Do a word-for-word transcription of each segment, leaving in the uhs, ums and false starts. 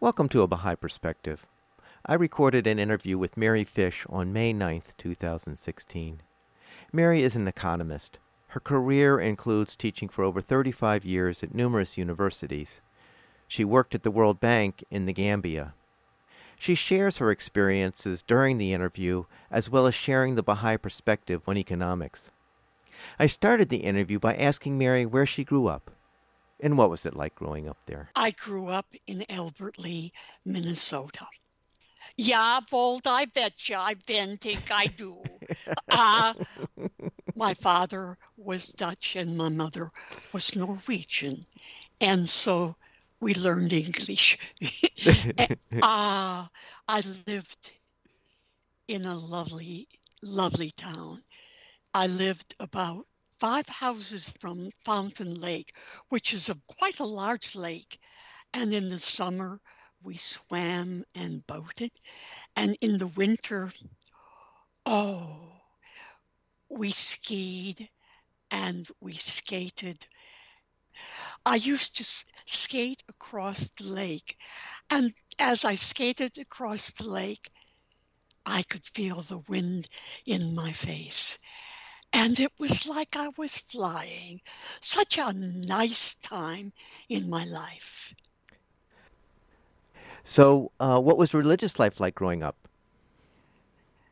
Welcome to A Baha'i Perspective. I recorded an interview with Mary Fish on May ninth, twenty sixteen. Mary is an economist. Her career includes teaching for over thirty-five years at numerous universities. She worked at the World Bank in the Gambia. She shares her experiences during the interview, as well as sharing the Baha'i perspective on economics. I started the interview by asking Mary where she grew up. And what was it like growing up there? I grew up in Albert Lee, Minnesota. Yeah, Vold, I bet you. I then think I do. uh, my father was Dutch and my mother was Norwegian. And so we learned English. uh, I lived in a lovely, lovely town. I lived about five houses from Fountain Lake, which is a, quite a large lake. And in the summer, we swam and boated. And in the winter, oh, we skied and we skated. I used to s- skate across the lake. And as I skated across the lake, I could feel the wind in my face. And it was like I was flying. Such a nice time in my life. So uh, what was religious life like growing up?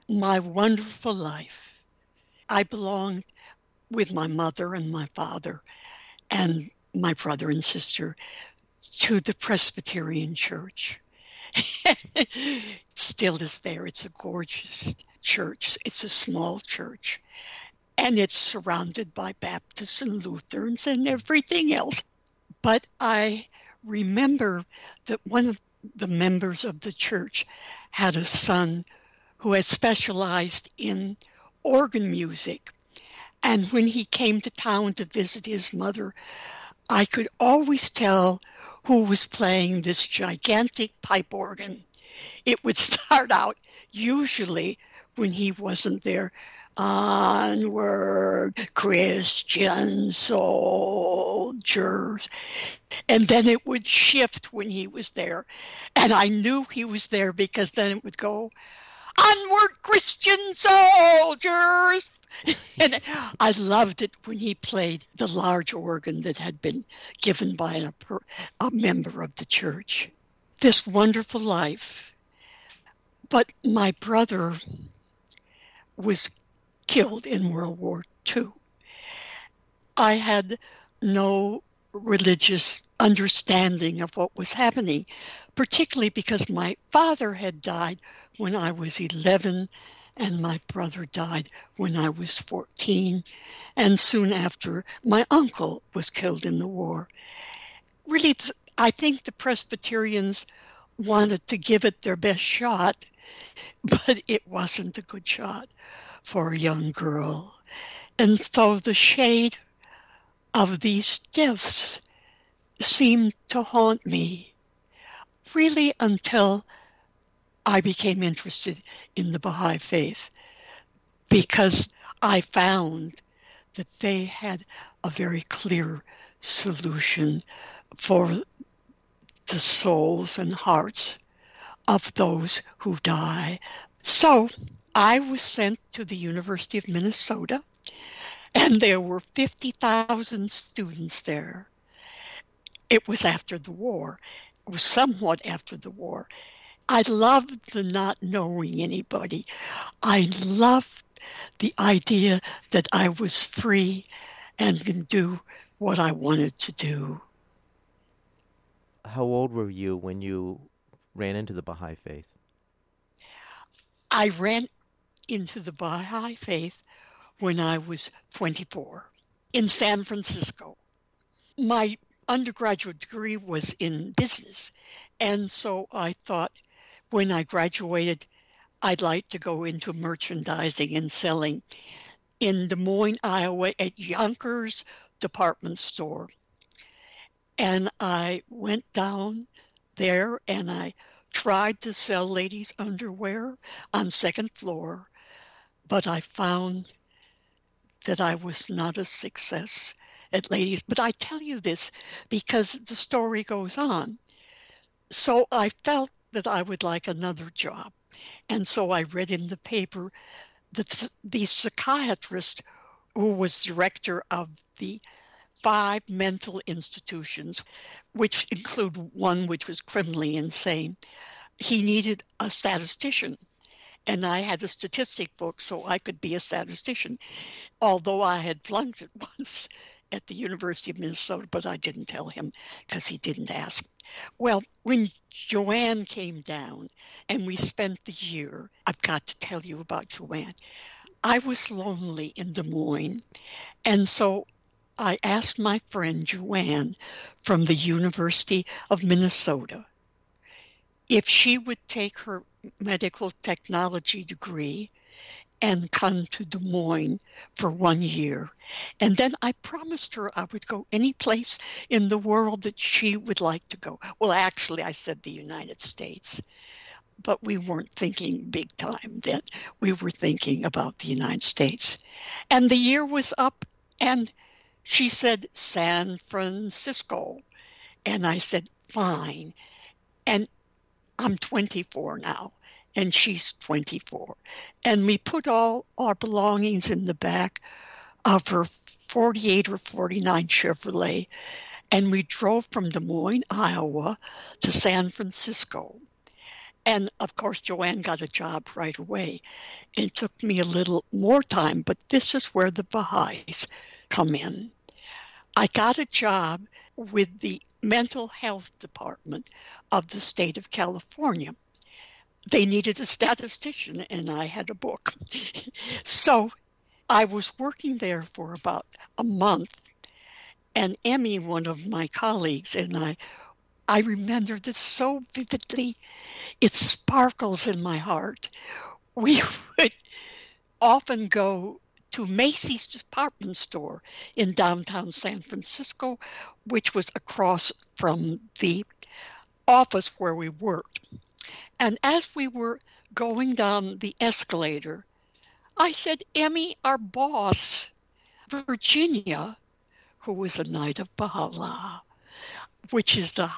My wonderful life. I belonged with my mother and my father and my brother and sister to the Presbyterian Church. It still is there. It's a gorgeous church. It's a small church. And it's surrounded by Baptists and Lutherans and everything else. But I remember that one of the members of the church had a son who had specialized in organ music. And when he came to town to visit his mother, I could always tell who was playing this gigantic pipe organ. It would start out, usually when he wasn't there, "Onward, Christian soldiers." And then it would shift when he was there. And I knew he was there because then it would go, "Onward, Christian soldiers." And I loved it when he played the large organ that had been given by an, a member of the church. This wonderful life. But my brother was killed in World War Two. I had no religious understanding of what was happening, particularly because my father had died when I was eleven and my brother died when I was fourteen. And soon after, my uncle was killed in the war. Really, I think the Presbyterians wanted to give it their best shot, but it wasn't a good shot for a young girl. And so the shade of these deaths seemed to haunt me, really until I became interested in the Baha'i faith, because I found that they had a very clear solution for the souls and hearts of those who die. So I was sent to the University of Minnesota, and there were fifty thousand students there. It was after the war. It was somewhat after the war. I loved the not knowing anybody. I loved the idea that I was free and could do what I wanted to do. How old were you when you ran into the Baha'i faith? I ran into the Baha'i faith when I was twenty-four in San Francisco. My undergraduate degree was in business. And so I thought when I graduated, I'd like to go into merchandising and selling in Des Moines, Iowa at Yonkers Department Store. And I went down there and I tried to sell ladies' underwear on second floor, but I found that I was not a success at ladies. But I tell you this because the story goes on. So I felt that I would like another job. And so I read in the paper that the psychiatrist who was director of the five mental institutions, which include one which was criminally insane, he needed a statistician. And I had a statistic book, so I could be a statistician, although I had flunked it once at the University of Minnesota, but I didn't tell him because he didn't ask. Well, when Joanne came down and we spent the year, I've got to tell you about Joanne. I was lonely in Des Moines, and so I asked my friend Joanne from the University of Minnesota if she would take her medical technology degree and come to Des Moines for one year. And then I promised her I would go any place in the world that she would like to go. Well, actually, I said the United States, but we weren't thinking big time then. We were thinking about the United States. And the year was up, and she said, San Francisco. And I said, fine. And I'm twenty-four now. And she's twenty-four. And we put all our belongings in the back of her forty-eight or forty-nine Chevrolet, and we drove from Des Moines, Iowa, to San Francisco. And, of course, Joanne got a job right away. It took me a little more time, but this is where the Baha'is come in. I got a job with the mental health department of the state of California. They needed a statistician, and I had a book. So I was working there for about a month, and Emmy, one of my colleagues, and I, I remember this so vividly. It sparkles in my heart. We would often go to Macy's department store in downtown San Francisco, which was across from the office where we worked. And as we were going down the escalator, I said, Emmy, our boss, Virginia, who was a Knight of Baha'u'llah, which is the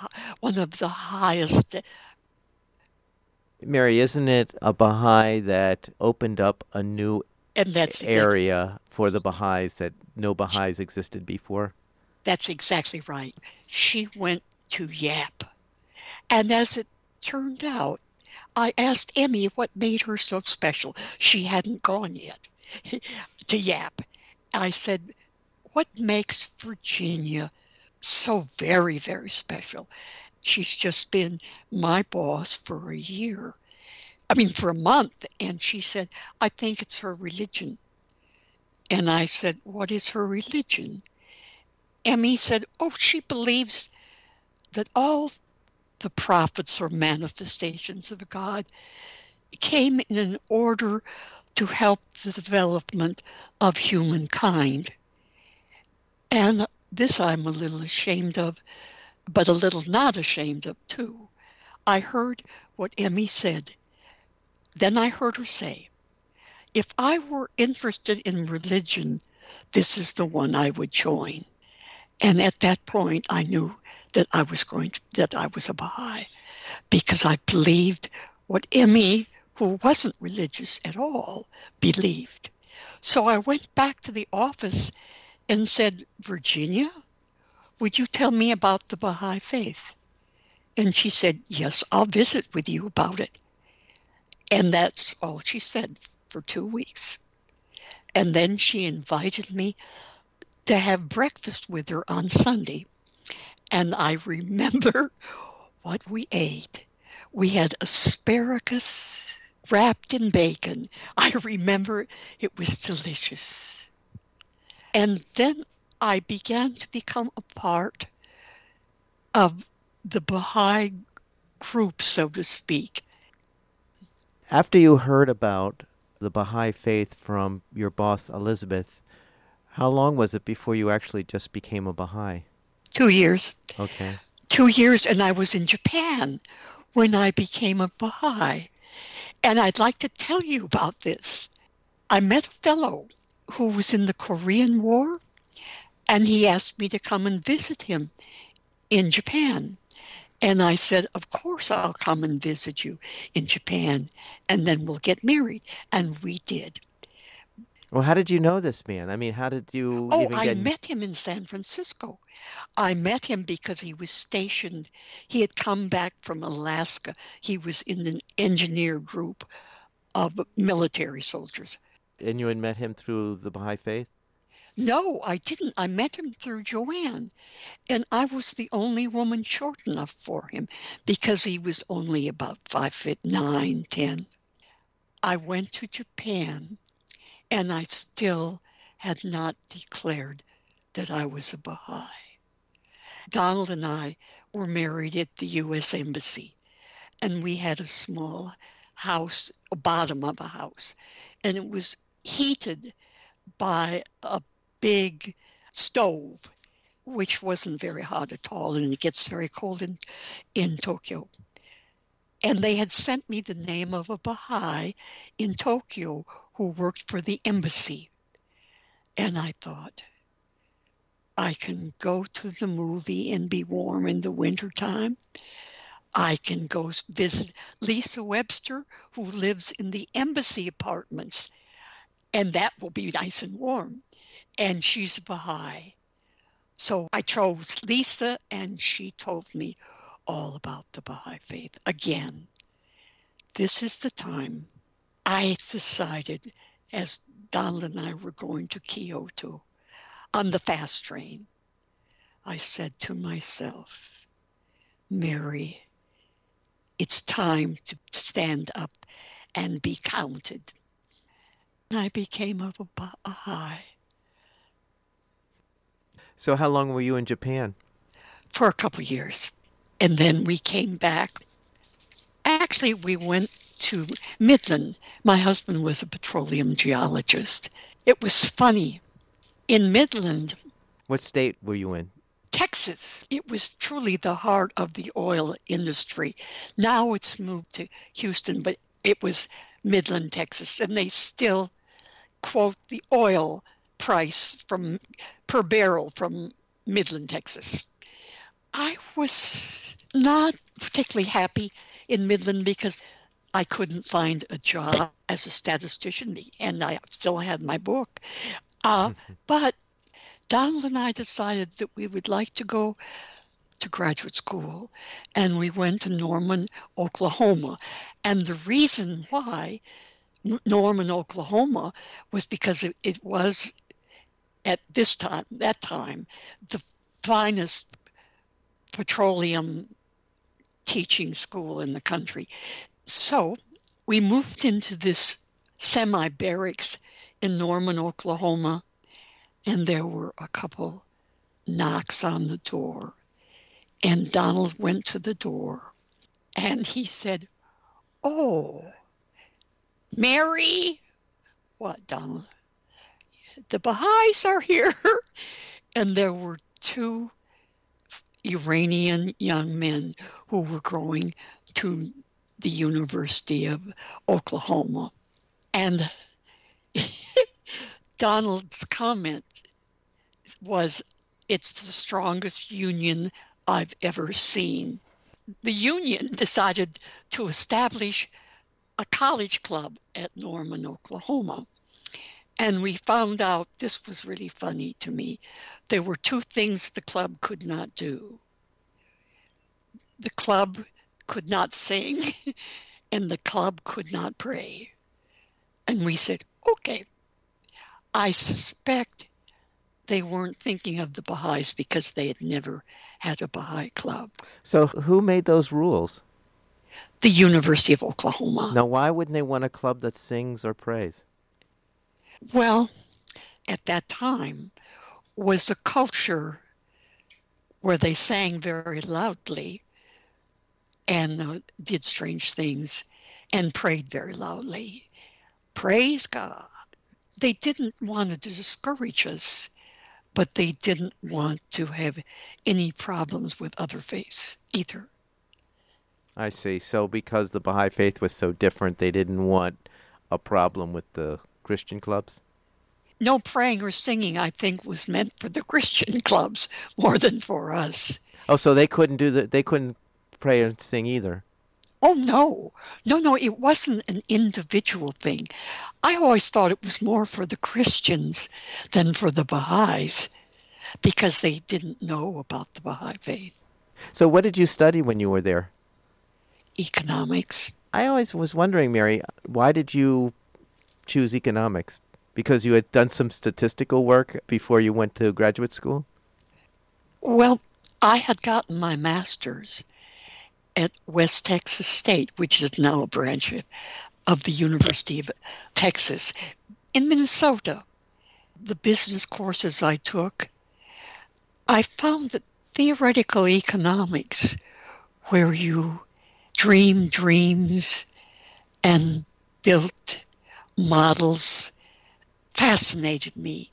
one of the highest. Mary, isn't it a Baha'i that opened up a new and that's area it. for the Baha'is that no Baha'is existed before? That's exactly right. She went to Yap. And as it turned out, I asked Emmy what made her so special. She hadn't gone yet to Yap. I said, what makes Virginia so very, very special? She's just been my boss for a year. I mean, for a month. And she said, I think it's her religion. And I said, what is her religion? Emmy said, oh, she believes that all the prophets or manifestations of God came in an order to help the development of humankind. And this I'm a little ashamed of, but a little not ashamed of too. I heard what Emmy said. Then I heard her say, if I were interested in religion, this is the one I would join. And at that point, I knew that I was going to, that I was a Baha'i, because I believed what Emmy, who wasn't religious at all, believed. So I went back to the office and said, Virginia, would you tell me about the Baha'i faith? And she said, yes, I'll visit with you about it. And that's all she said for two weeks. And then she invited me to have breakfast with her on Sunday. And I remember what we ate. We had asparagus wrapped in bacon. I remember it was delicious. And then I began to become a part of the Baha'i group, so to speak. After you heard about the Baha'i faith from your boss, Elizabeth, how long was it before you actually just became a Baha'i? Two years. Okay. Two years, and I was in Japan when I became a Baha'i. And I'd like to tell you about this. I met a fellow who was in the Korean War, and he asked me to come and visit him in Japan. And I said, of course I'll come and visit you in Japan, and then we'll get married. And we did. Well, how did you know this man? I mean, how did you oh, even get... Oh, I met him in San Francisco. I met him because he was stationed. He had come back from Alaska. He was in an engineer group of military soldiers. And you had met him through the Baha'i faith? No, I didn't. I met him through Joanne. And I was the only woman short enough for him because he was only about five foot nine, ten. I went to Japan. And I still had not declared that I was a Baha'i. Donald and I were married at the U S Embassy, and we had a small house, a bottom of a house, and it was heated by a big stove, which wasn't very hot at all, and it gets very cold in, in Tokyo. And they had sent me the name of a Baha'i in Tokyo who worked for the embassy. And I thought, I can go to the movie and be warm in the wintertime. I can go visit Lisa Webster, who lives in the embassy apartments, and that will be nice and warm. And she's a Baha'i. So I chose Lisa, and she told me all about the Baha'i faith. Again, this is the time I decided, as Donald and I were going to Kyoto on the fast train, I said to myself, Mary, it's time to stand up and be counted. And I became a Baha'i. So how long were you in Japan? For a couple of years. And then we came back. Actually, we went to Midland. My husband was a petroleum geologist. It was funny. In Midland... What state were you in? Texas. It was truly the heart of the oil industry. Now it's moved to Houston, but it was Midland, Texas. And they still quote the oil price from per barrel from Midland, Texas. I was not particularly happy in Midland because I couldn't find a job as a statistician, and I still had my book. Uh, but Donald and I decided that we would like to go to graduate school, and we went to Norman, Oklahoma. And the reason why Norman, Oklahoma was because it, it was, at this time, that time, the finest petroleum teaching school in the country. So we moved into this semi-barracks in Norman, Oklahoma, and there were a couple knocks on the door. And Donald went to the door, and he said, oh, Mary? What, Donald? The Baha'is are here. And there were two Iranian young men who were going to the University of Oklahoma. And Donald's comment was, it's the strongest union I've ever seen. The union decided to establish a college club at Norman, Oklahoma. And we found out, this was really funny to me, there were two things the club could not do. The club could not sing, and the club could not pray. And we said, okay. I suspect they weren't thinking of the Baha'is because they had never had a Baha'i club. So who made those rules? The University of Oklahoma. Now, why wouldn't they want a club that sings or prays? Well, at that time was a culture where they sang very loudly and uh, did strange things and prayed very loudly. Praise God. They didn't want to discourage us, but they didn't want to have any problems with other faiths either. I see. So because the Baha'i faith was so different, they didn't want a problem with the Christian clubs? No praying or singing, I think, was meant for the Christian clubs more than for us. Oh, so they couldn't do the, they couldn't pray and sing either? Oh, no. No, no, it wasn't an individual thing. I always thought it was more for the Christians than for the Baha'is because they didn't know about the Baha'i faith. So what did you study when you were there? Economics. I always was wondering, Mary, why did you choose economics? Because you had done some statistical work before you went to graduate school? Well, I had gotten my master's at West Texas State, which is now a branch of the University of Texas in Minnesota. The business courses I took, I found that theoretical economics, where you dream dreams and built models, fascinated me.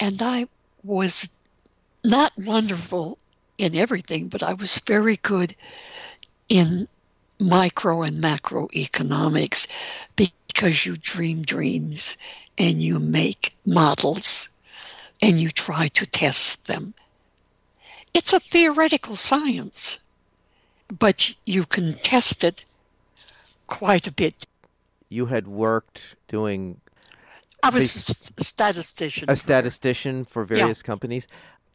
And I was not wonderful in everything, but I was very good in micro and macroeconomics because you dream dreams and you make models and you try to test them. It's a theoretical science, but you can test it quite a bit. You had worked doing... I was th- a statistician. A for, statistician for various yeah. companies.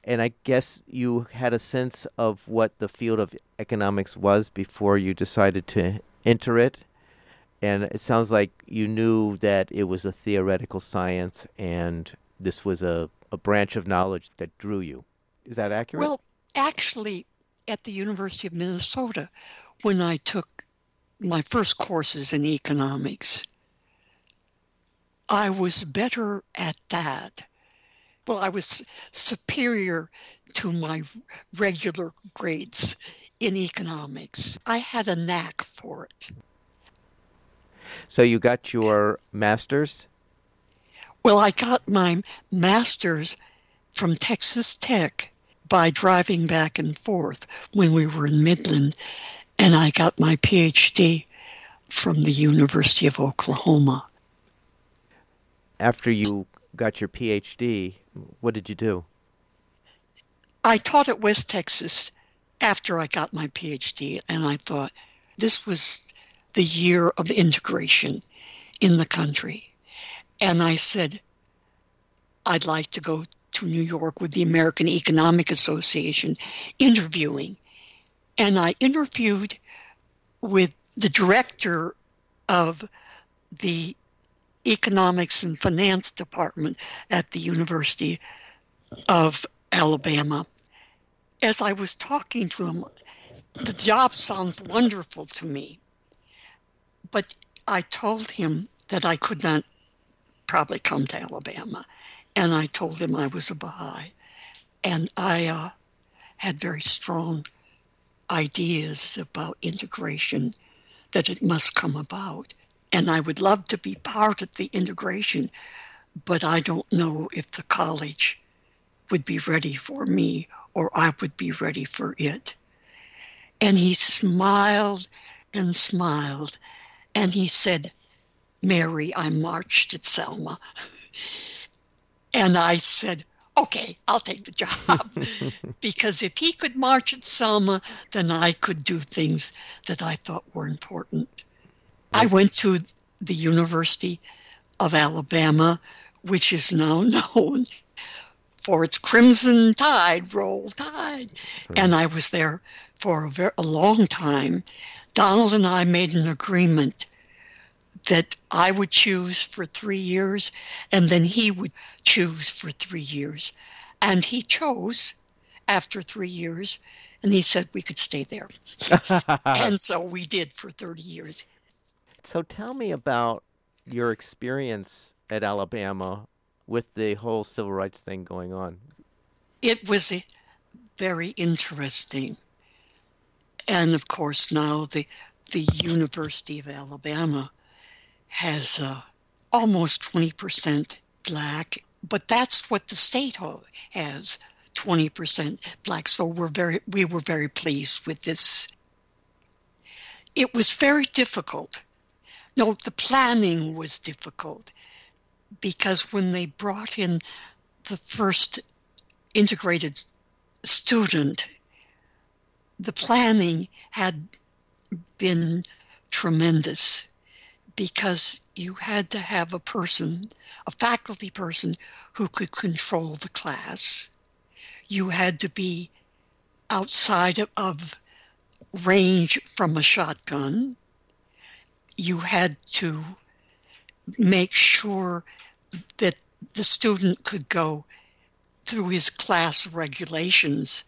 And I guess you had a sense of what the field of economics was before you decided to enter it. And it sounds like you knew that it was a theoretical science and this was a, a branch of knowledge that drew you. Is that accurate? Well, actually, at the University of Minnesota, when I took my first courses in economics, I was better at that. Well, I was superior to my regular grades in economics. I had a knack for it. So you got your master's? Well, I got my master's from Texas Tech by driving back and forth when we were in Midland, and I got my P H D from the University of Oklahoma. After you got your P H D, what did you do? I taught at West Texas after I got my P H D, and I thought this was the year of integration in the country. And I said, I'd like to go to New York with the American Economic Association interviewing. And I interviewed with the director of the Economics and Finance Department at the University of Alabama. As I was talking to him, the job sounds wonderful to me, but I told him that I could not probably come to Alabama, and I told him I was a Baha'i, and I uh, had very strong ideas about integration, that it must come about. And I would love to be part of the integration, but I don't know if the college would be ready for me or I would be ready for it. And he smiled and smiled, and he said, Mary, I marched at Selma. And I said, okay, I'll take the job. Because if he could march at Selma, then I could do things that I thought were important. I went to the University of Alabama, which is now known for its Crimson Tide, Roll Tide. Mm-hmm. And I was there for a, very, a long time. Donald and I made an agreement that I would choose for three years, and then he would choose for three years. And he chose after three years, and he said we could stay there. And so we did for thirty years. So tell me about your experience at Alabama with the whole civil rights thing going on. It was a very interesting. And of course, now the the University of Alabama has uh, almost twenty percent black, but that's what the state has, twenty percent black. So we're very we were very pleased with this. It was very difficult. No, the planning was difficult because when they brought in the first integrated student, the planning had been tremendous because you had to have a person, a faculty person, who could control the class. You had to be outside of range from a shotgun. You had to make sure that the student could go through his class regulations,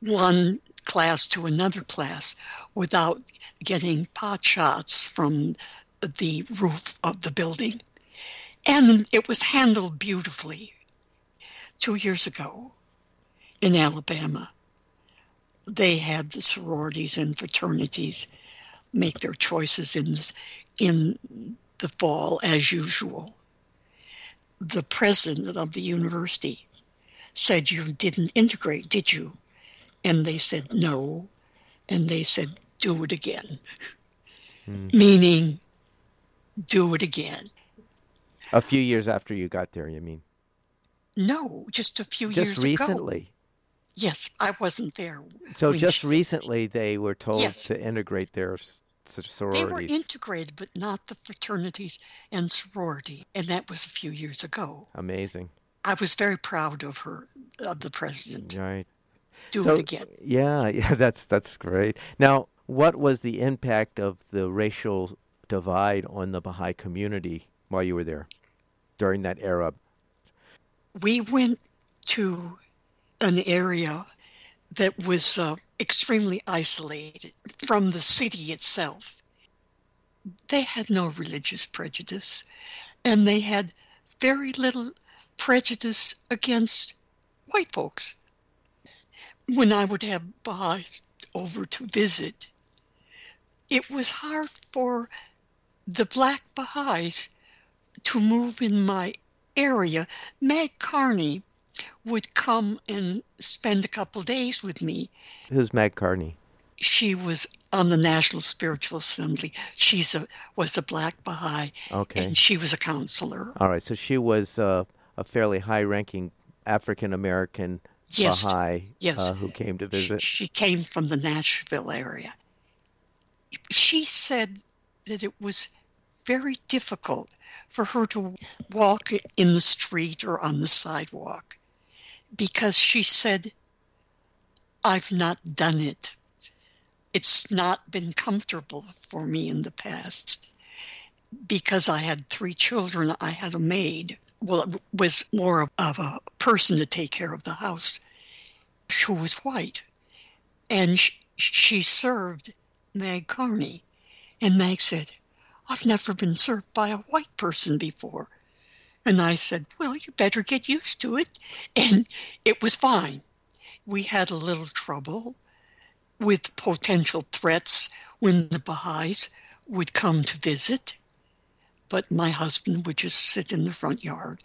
one class to another class, without getting pot shots from the roof of the building. And it was handled beautifully two years ago in Alabama. They had the sororities and fraternities make their choices in this, in the fall as usual. The president of the university said, "You didn't integrate, did you?" And they said, "No." And they said, "Do it again." Mm. Meaning, do it again. A few years after you got there, you mean? No, just a few just years ago. Just recently. Yes, I wasn't there. So just she... recently they were told yes. to integrate their sororities. They were integrated, but not the fraternities and sorority. And that was a few years ago. Amazing. I was very proud of her, of the president. Right. Do so, it again. Yeah, yeah, that's that's great. Now, what was the impact of the racial divide on the Baha'i community while you were there during that era? We went to an area that was uh, extremely isolated from the city itself. They had no religious prejudice, and they had very little prejudice against white folks. When I would have Baha'is over to visit, it was hard for the black Baha'is to move in my area. Meg Carney would come and spend a couple days with me. Who's Meg Carney? She was on the National Spiritual Assembly. She's a, was a black Baha'i, okay. And she was a counselor. All right, so she was uh, a fairly high-ranking African-American Yes, Baha'i, yes. Uh, who came to visit. She, she came from the Nashville area. She said that it was very difficult for her to walk in the street or on the sidewalk because she said, "I've not done it. It's not been comfortable for me in the past because I had three children. I had a maid. Well, it was more of a person to take care of the house who was white. And she, she served Mag Carney. And Mag said, "I've never been served by a white person before." And I said, "Well, you better get used to it." And it was fine. We had a little trouble with potential threats when the Baha'is would come to visit. But my husband would just sit in the front yard,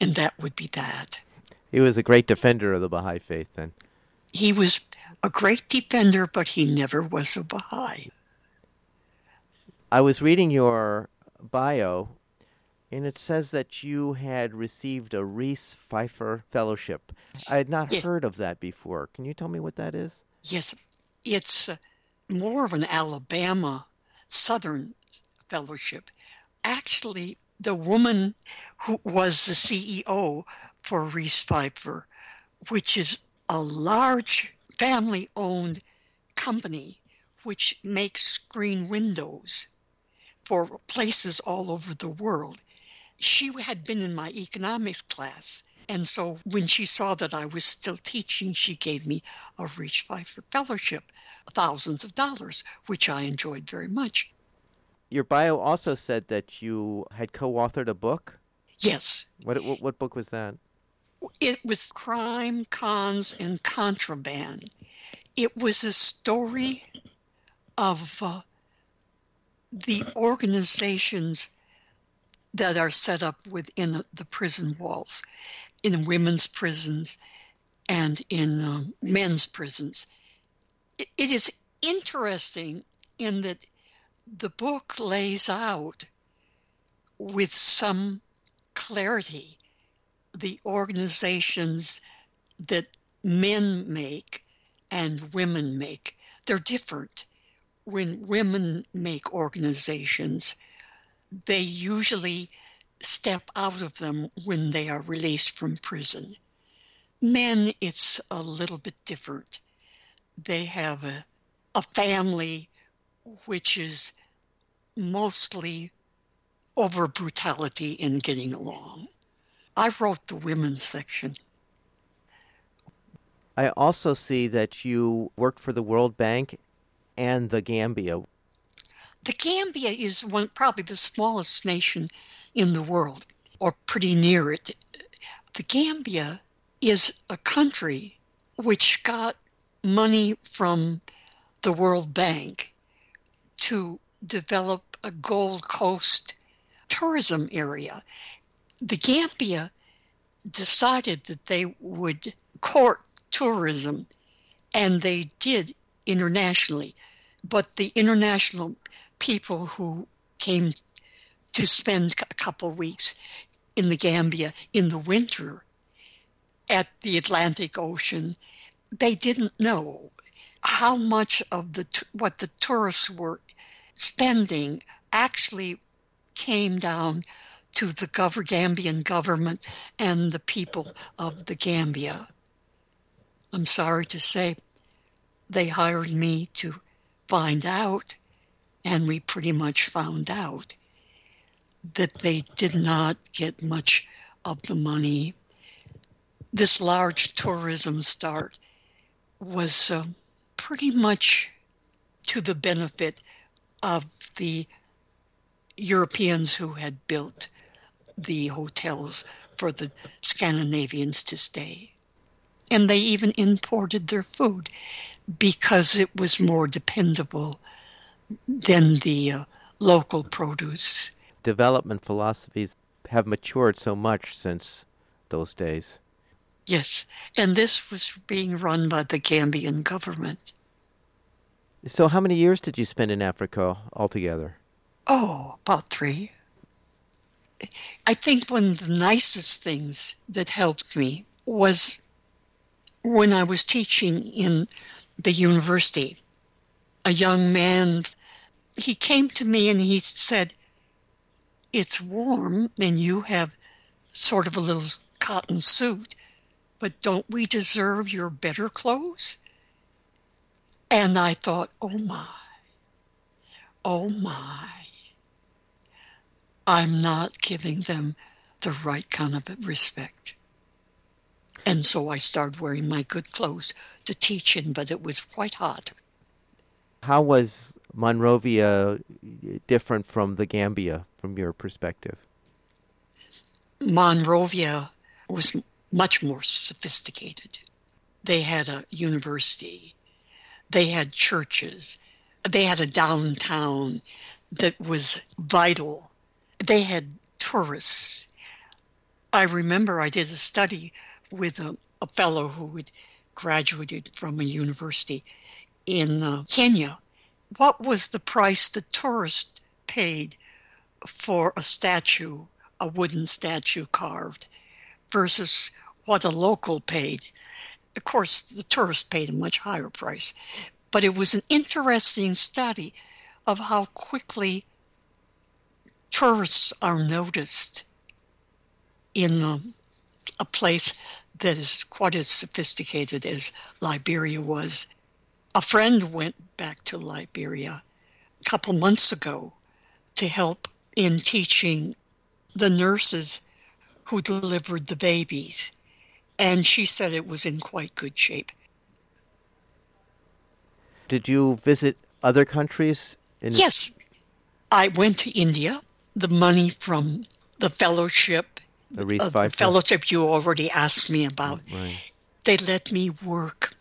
and that would be that. He was a great defender of the Baha'i faith then. He was a great defender, but he never was a Baha'i. I was reading your bio, and it says that you had received a Reese Phifer Fellowship. I had not it, heard of that before. Can you tell me what that is? Yes, it's more of an Alabama Southern Fellowship. Actually, the woman who was the C E O for Reese Phifer, which is a large family-owned company which makes screen windows for places all over the world, she had been in my economics class. And so when she saw that I was still teaching, she gave me a Reese Phifer Fellowship, thousands of dollars, which I enjoyed very much. Your bio also said that you had co-authored a book? Yes. What what, what book was that? It was Crime, Cons, and Contraband. It was a story of uh, the organizations that are set up within the prison walls, in women's prisons and in uh, men's prisons. It, it is interesting in that the book lays out with some clarity the organizations that men make and women make. They're different. When women make organizations, they usually step out of them when they are released from prison. Men, it's a little bit different. They have a, a family which is mostly over brutality in getting along. I wrote the women's section. I also see that you worked for the World Bank and the Gambia. The Gambia is one, probably the smallest nation in the world, or pretty near it. The Gambia is a country which got money from the World Bank to develop a Gold Coast tourism area. The Gambia decided that they would court tourism, and they did internationally. But the international people who came to spend a couple weeks in the Gambia in the winter at the Atlantic Ocean, they didn't know how much of the what the tourists were spending actually came down to the Gambian government and the people of the Gambia. I'm sorry to say, they hired me to find out, and we pretty much found out that they did not get much of the money. This large tourism start was uh, pretty much to the benefit of the Europeans who had built the hotels for the Scandinavians to stay. And they even imported their food because it was more dependable than the uh, local produce. Development philosophies have matured so much since those days. Yes, and this was being run by the Gambian government. So how many years did you spend in Africa altogether? Oh, about three. I think one of the nicest things that helped me was when I was teaching in the university. A young man, he came to me and he said, "It's warm and you have sort of a little cotton suit, but don't we deserve your better clothes?" And I thought, oh my, oh my. I'm not giving them the right kind of respect. And so I started wearing my good clothes to teach in, but it was quite hot. How was Monrovia different from the Gambia, from your perspective? Monrovia was much more sophisticated. They had a university. They had churches. They had a downtown that was vital. They had tourists. I remember I did a study with a, a fellow who had graduated from a university in uh, Kenya. What was the price the tourist paid for a statue, a wooden statue carved, versus what a local paid? Of course, the tourist paid a much higher price, but it was an interesting study of how quickly tourists are noticed in a, a place that is quite as sophisticated as Liberia was. A friend went back to Liberia a couple months ago to help in teaching the nurses who delivered the babies, and she said it was in quite good shape. Did you visit other countries? In- yes. I went to India. The money from the fellowship Reese Phifer. The fellowship you already asked me about. Right. They let me work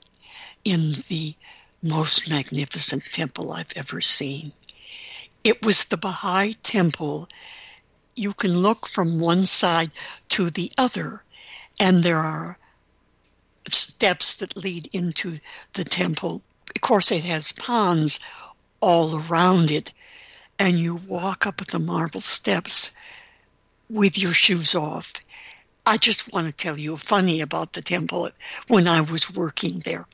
in the most magnificent temple I've ever seen. It was the Bahá'í Temple. You can look from one side to the other, and there are steps that lead into the temple. Of course, it has ponds all around it, and you walk up the marble steps with your shoes off. I just want to tell you a funny about the temple when I was working there,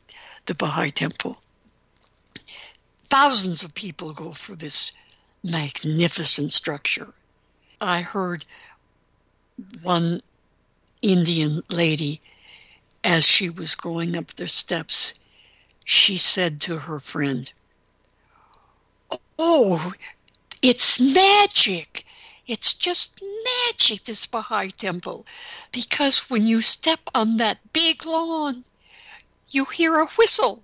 the Bahá'í Temple. Thousands of people go for this magnificent structure. I heard one Indian lady, as she was going up the steps, she said to her friend, "Oh, it's magic. It's just magic, this Bahá'í Temple, because when you step on that big lawn, you hear a whistle."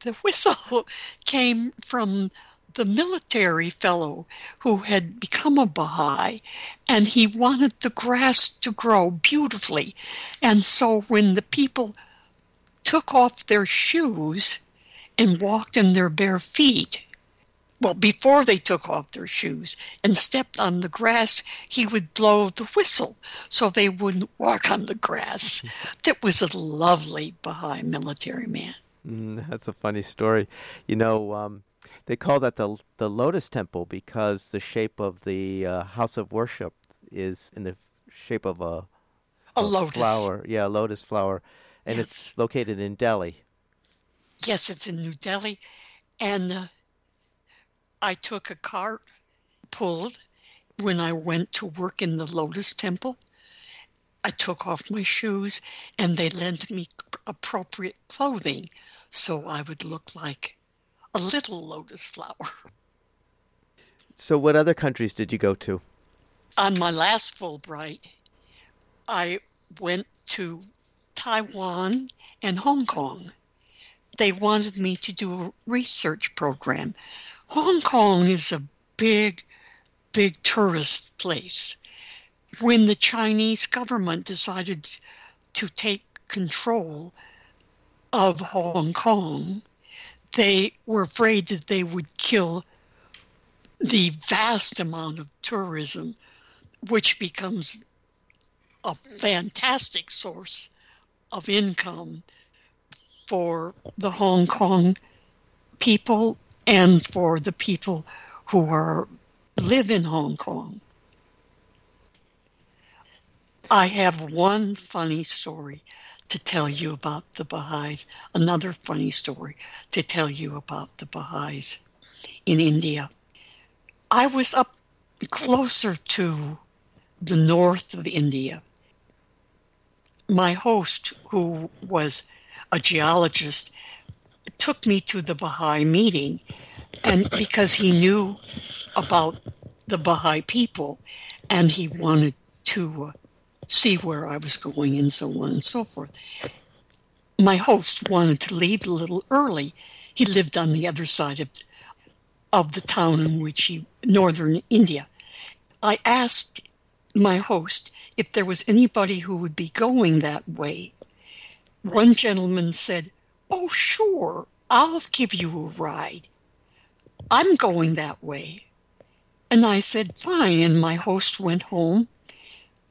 The whistle came from the military fellow who had become a Baha'i, and he wanted the grass to grow beautifully. And so when the people took off their shoes and walked in their bare feet, well, before they took off their shoes and stepped on the grass, he would blow the whistle so they wouldn't walk on the grass. That was a lovely Baha'i military man. Mm, that's a funny story. You know, um, they call that the the Lotus Temple because the shape of the uh, house of worship is in the shape of a, a, a lotus flower. Yeah, a lotus flower. And yes. It's located in Delhi. Yes, it's in New Delhi. And uh, I took a cart pulled when I went to work in the Lotus Temple. I took off my shoes and they lent me appropriate clothing so I would look like a little lotus flower. So what other countries did you go to? On my last Fulbright, I went to Taiwan and Hong Kong. They wanted me to do a research program. Hong Kong is a big, big tourist place. When the Chinese government decided to take control of Hong Kong, they were afraid that they would kill the vast amount of tourism, which becomes a fantastic source of income for the Hong Kong people and for the people who are live in Hong Kong. I have one funny story to tell you about the Baha'is, another funny story to tell you about the Baha'is in India. I was up closer to the north of India. My host, who was a geologist, took me to the Baha'i meeting, and because he knew about the Baha'i people and he wanted to uh, see where I was going and so on and so forth. My host wanted to leave a little early. He lived on the other side of, of the town in which he, northern India. I asked my host if there was anybody who would be going that way. One gentleman said, "Oh, sure, I'll give you a ride. I'm going that way." And I said, "Fine." And my host went home.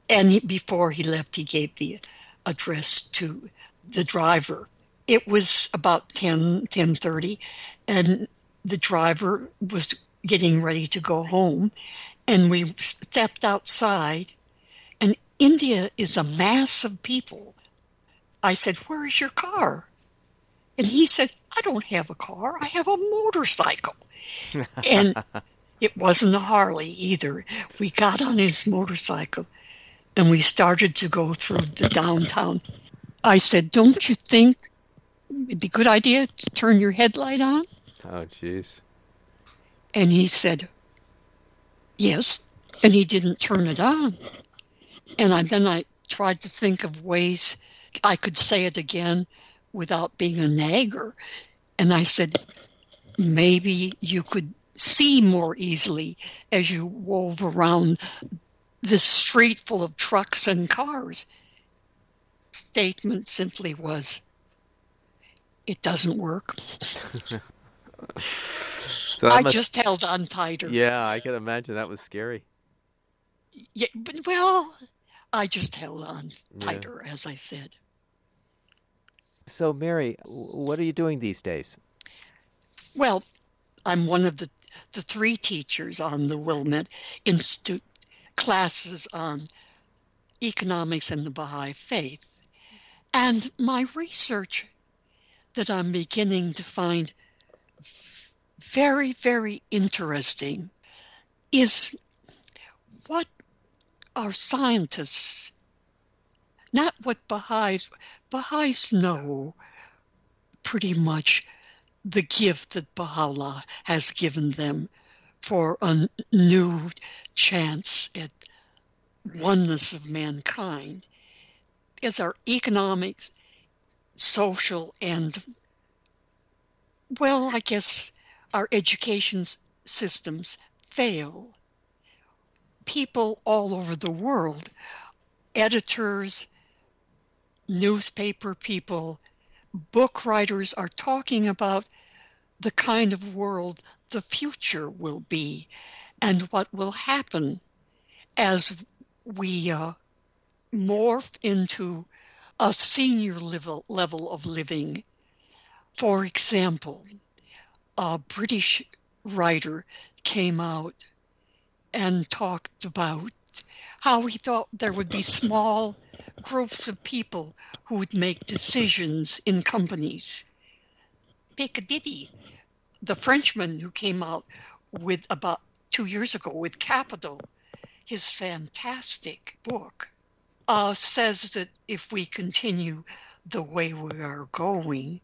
And he, before he left, he gave the address to the driver. It was about ten, ten thirty, and the driver was getting ready to go home. And we stepped outside, and India is a mass of people. I said, "Where is your car?" And he said, "I don't have a car. I have a motorcycle." And it wasn't a Harley either. We got on his motorcycle. And we started to go through the downtown. I said, "Don't you think it'd be a good idea to turn your headlight on?" Oh, jeez. And he said, "Yes." And he didn't turn it on. And I, then I tried to think of ways I could say it again without being a nagger. And I said, "Maybe you could see more easily as you wove around this street full of trucks and cars. Statement simply was, it doesn't work. So I must, just held on tighter. Yeah, I can imagine that was scary. Yeah, but, well, I just held on tighter, yeah. as I said. So, Mary, what are you doing these days? Well, I'm one of the the three teachers on the Wilmette Institute classes on economics and the Baha'i faith. And my research that I'm beginning to find very, very interesting is what our scientists, not what Baha'is, Baha'is know pretty much the gift that Baha'u'llah has given them for a new chance at oneness of mankind, is our economics, social, and, well, I guess our education systems fail. People all over the world, editors, newspaper people, book writers are talking about the kind of world the future will be and what will happen as we uh, morph into a senior level, level of living. For example, a British writer came out and talked about how he thought there would be small groups of people who would make decisions in companies. Pikadidi, the Frenchman who came out with about two years ago with Capital, his fantastic book, uh, says that if we continue the way we are going,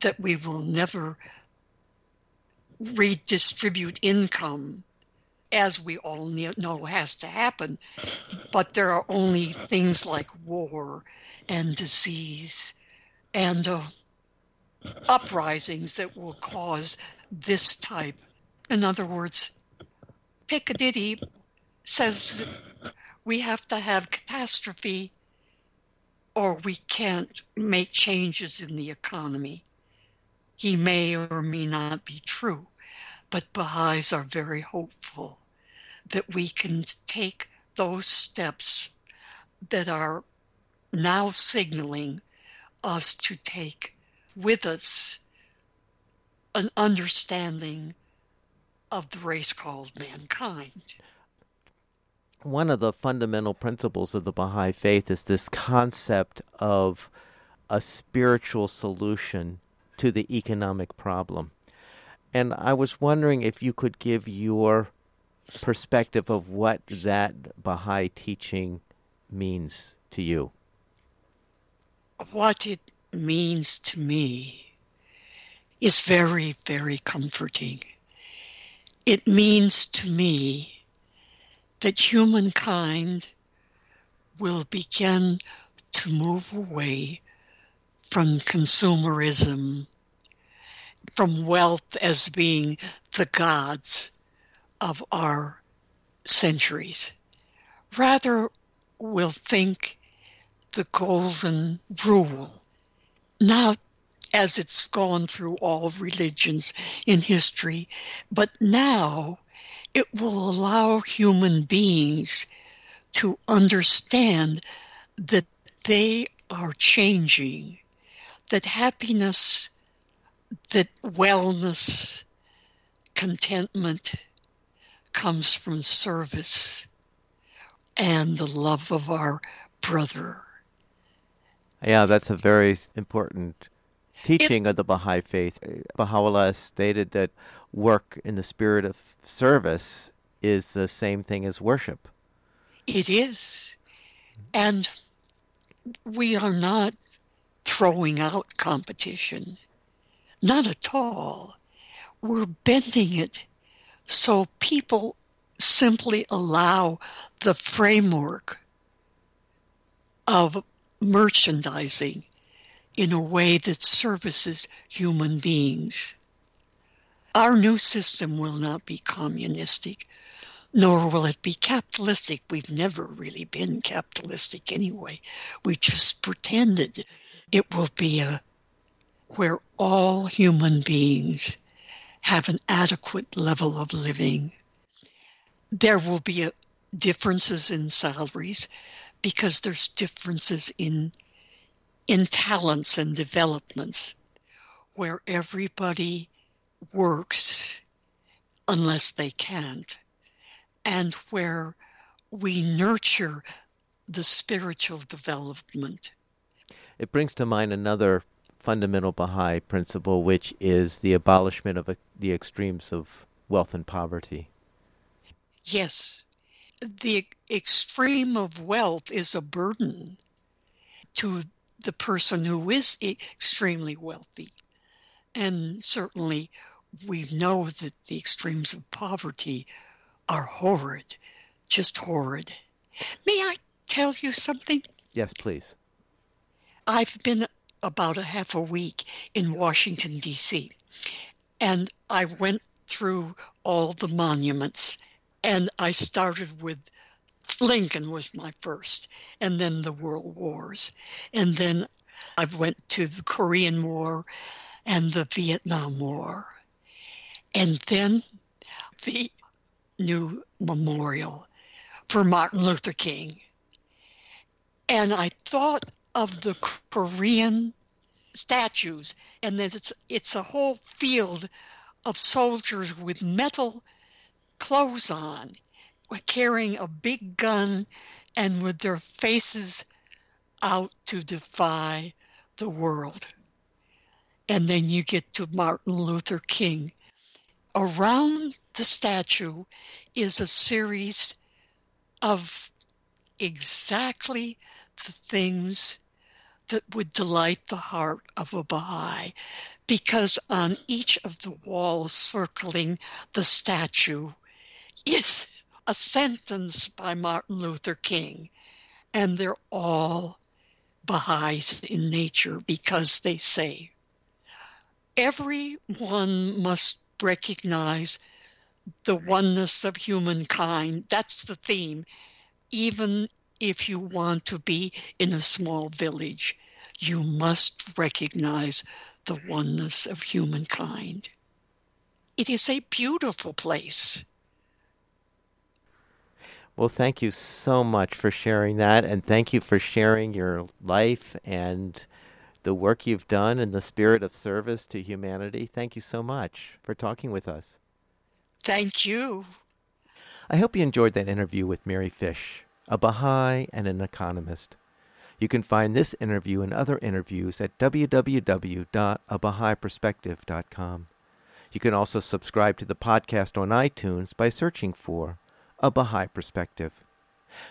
that we will never redistribute income, as we all know has to happen, but there are only things like war and disease and uh, uprisings that will cause this type. In other words, Pikadidi says that we have to have catastrophe or we can't make changes in the economy. He may or may not be true, but Baha'is are very hopeful that we can take those steps that are now signaling us to take with us an understanding of the race called mankind. One of the fundamental principles of the Baha'i faith is this concept of a spiritual solution to the economic problem. And I was wondering if you could give your perspective of what that Baha'i teaching means to you. What it means to me is very, very comforting. It means to me that humankind will begin to move away from consumerism, from wealth as being the gods of our centuries. Rather, we'll think the golden rule, not as it's gone through all religions in history, but now it will allow human beings to understand that they are changing, that happiness, that wellness, contentment comes from service and the love of our brother. Yeah, that's a very important teaching it, of the Baha'i faith. Baha'u'llah stated that work in the spirit of service is the same thing as worship. It is. And we are not throwing out competition. Not at all. We're bending it so people simply allow the framework of merchandising in a way that services human beings. Our new system will not be communistic, nor will it be capitalistic. We've never really been capitalistic anyway. We just pretended. It will be a where all human beings have an adequate level of living. There will be a, differences in salaries because there's differences in in talents and developments where everybody works unless they can't, and where we nurture the spiritual development. It brings to mind another fundamental Baha'i principle, which is the abolishment of the extremes of wealth and poverty. Yes. The extreme of wealth is a burden to the person who is extremely wealthy. And certainly we know that the extremes of poverty are horrid, just horrid. May I tell you something? Yes, please. I've been about a half a week in Washington, D C, and I went through all the monuments. And I started with Lincoln was my first, and then the World Wars. And then I went to the Korean War and the Vietnam War. And then the new memorial for Martin Luther King. And I thought of the Korean statues, and that it's, it's a whole field of soldiers with metal clothes on, carrying a big gun and with their faces out to defy the world. And then you get to Martin Luther King. Around the statue is a series of exactly the things that would delight the heart of a Baha'i, because on each of the walls circling the statue is a sentence by Martin Luther King, and they're all Baha'is in nature because they say, everyone must recognize the oneness of humankind. That's the theme. Even if you want to be in a small village, you must recognize the oneness of humankind. It is a beautiful place. Well, thank you so much for sharing that, and thank you for sharing your life and the work you've done in the spirit of service to humanity. Thank you so much for talking with us. Thank you. I hope you enjoyed that interview with Mary Fish, a Baha'i and an economist. You can find this interview and other interviews at w w w dot a baha'i perspective dot com. You can also subscribe to the podcast on iTunes by searching for A Baha'i Perspective.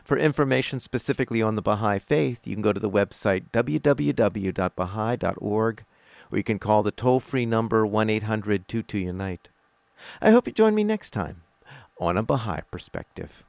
For information specifically on the Baha'i faith, you can go to the website w w w dot baha'i dot org, or you can call the toll-free number one eight hundred two two UNITE. I hope you join me next time on A Baha'i Perspective.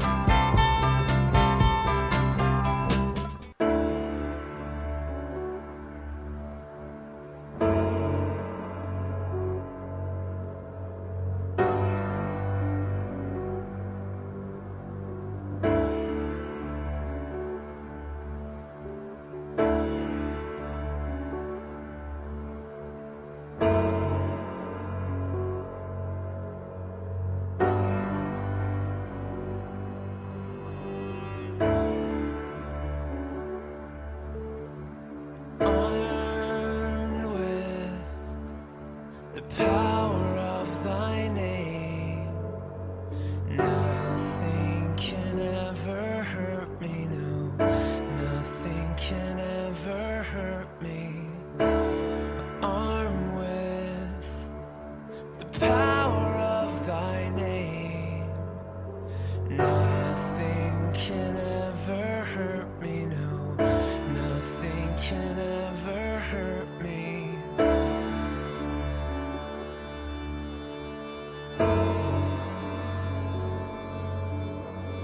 Thank you.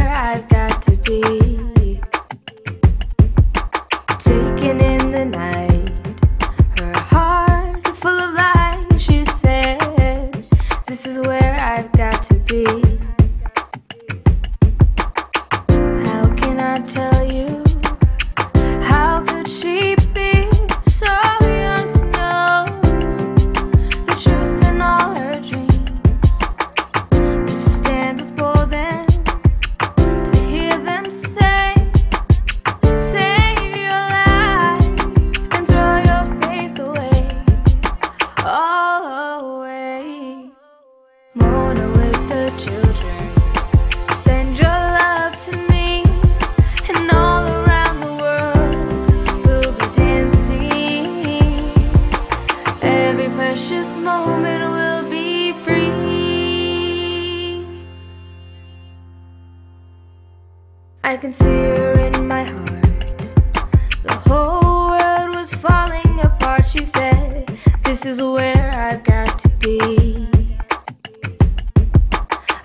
I've got to be, taking in the night, her heart full of light. She said, this is where I've got to be. How can I tell you, how could she be so young to know the truth in all her dreams, to stand before them, to hear them say, save your life and throw your faith away, all away. Mona with the children, send your love to me, and all around the world we'll be dancing. Every precious moment will be free. I can see her in my heart. The whole world was falling apart. She said, this is where I've got to be.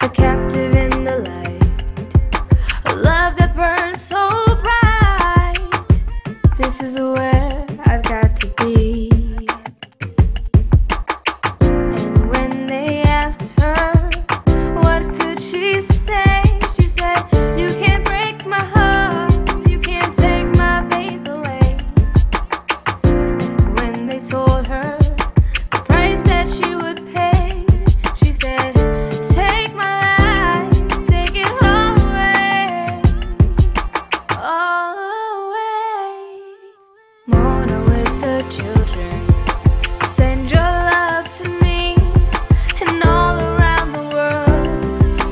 A captive in the light. A love that burns so bright. This is where I've got to be. And when they asked her, what could she say? She said, you can't break my heart, you can't take my faith away. And when they told her the price that she would pay, she said, take my life, take it all away, all away. Mona with the children, send your love to me, and all around the world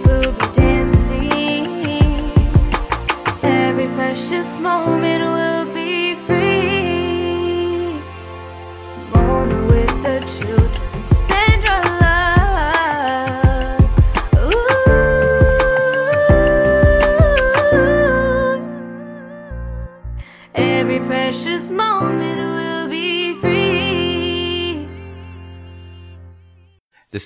we'll be dancing. Every precious moment will be free. Mona with the children, send your love. Ooh. Every precious moment will be free. This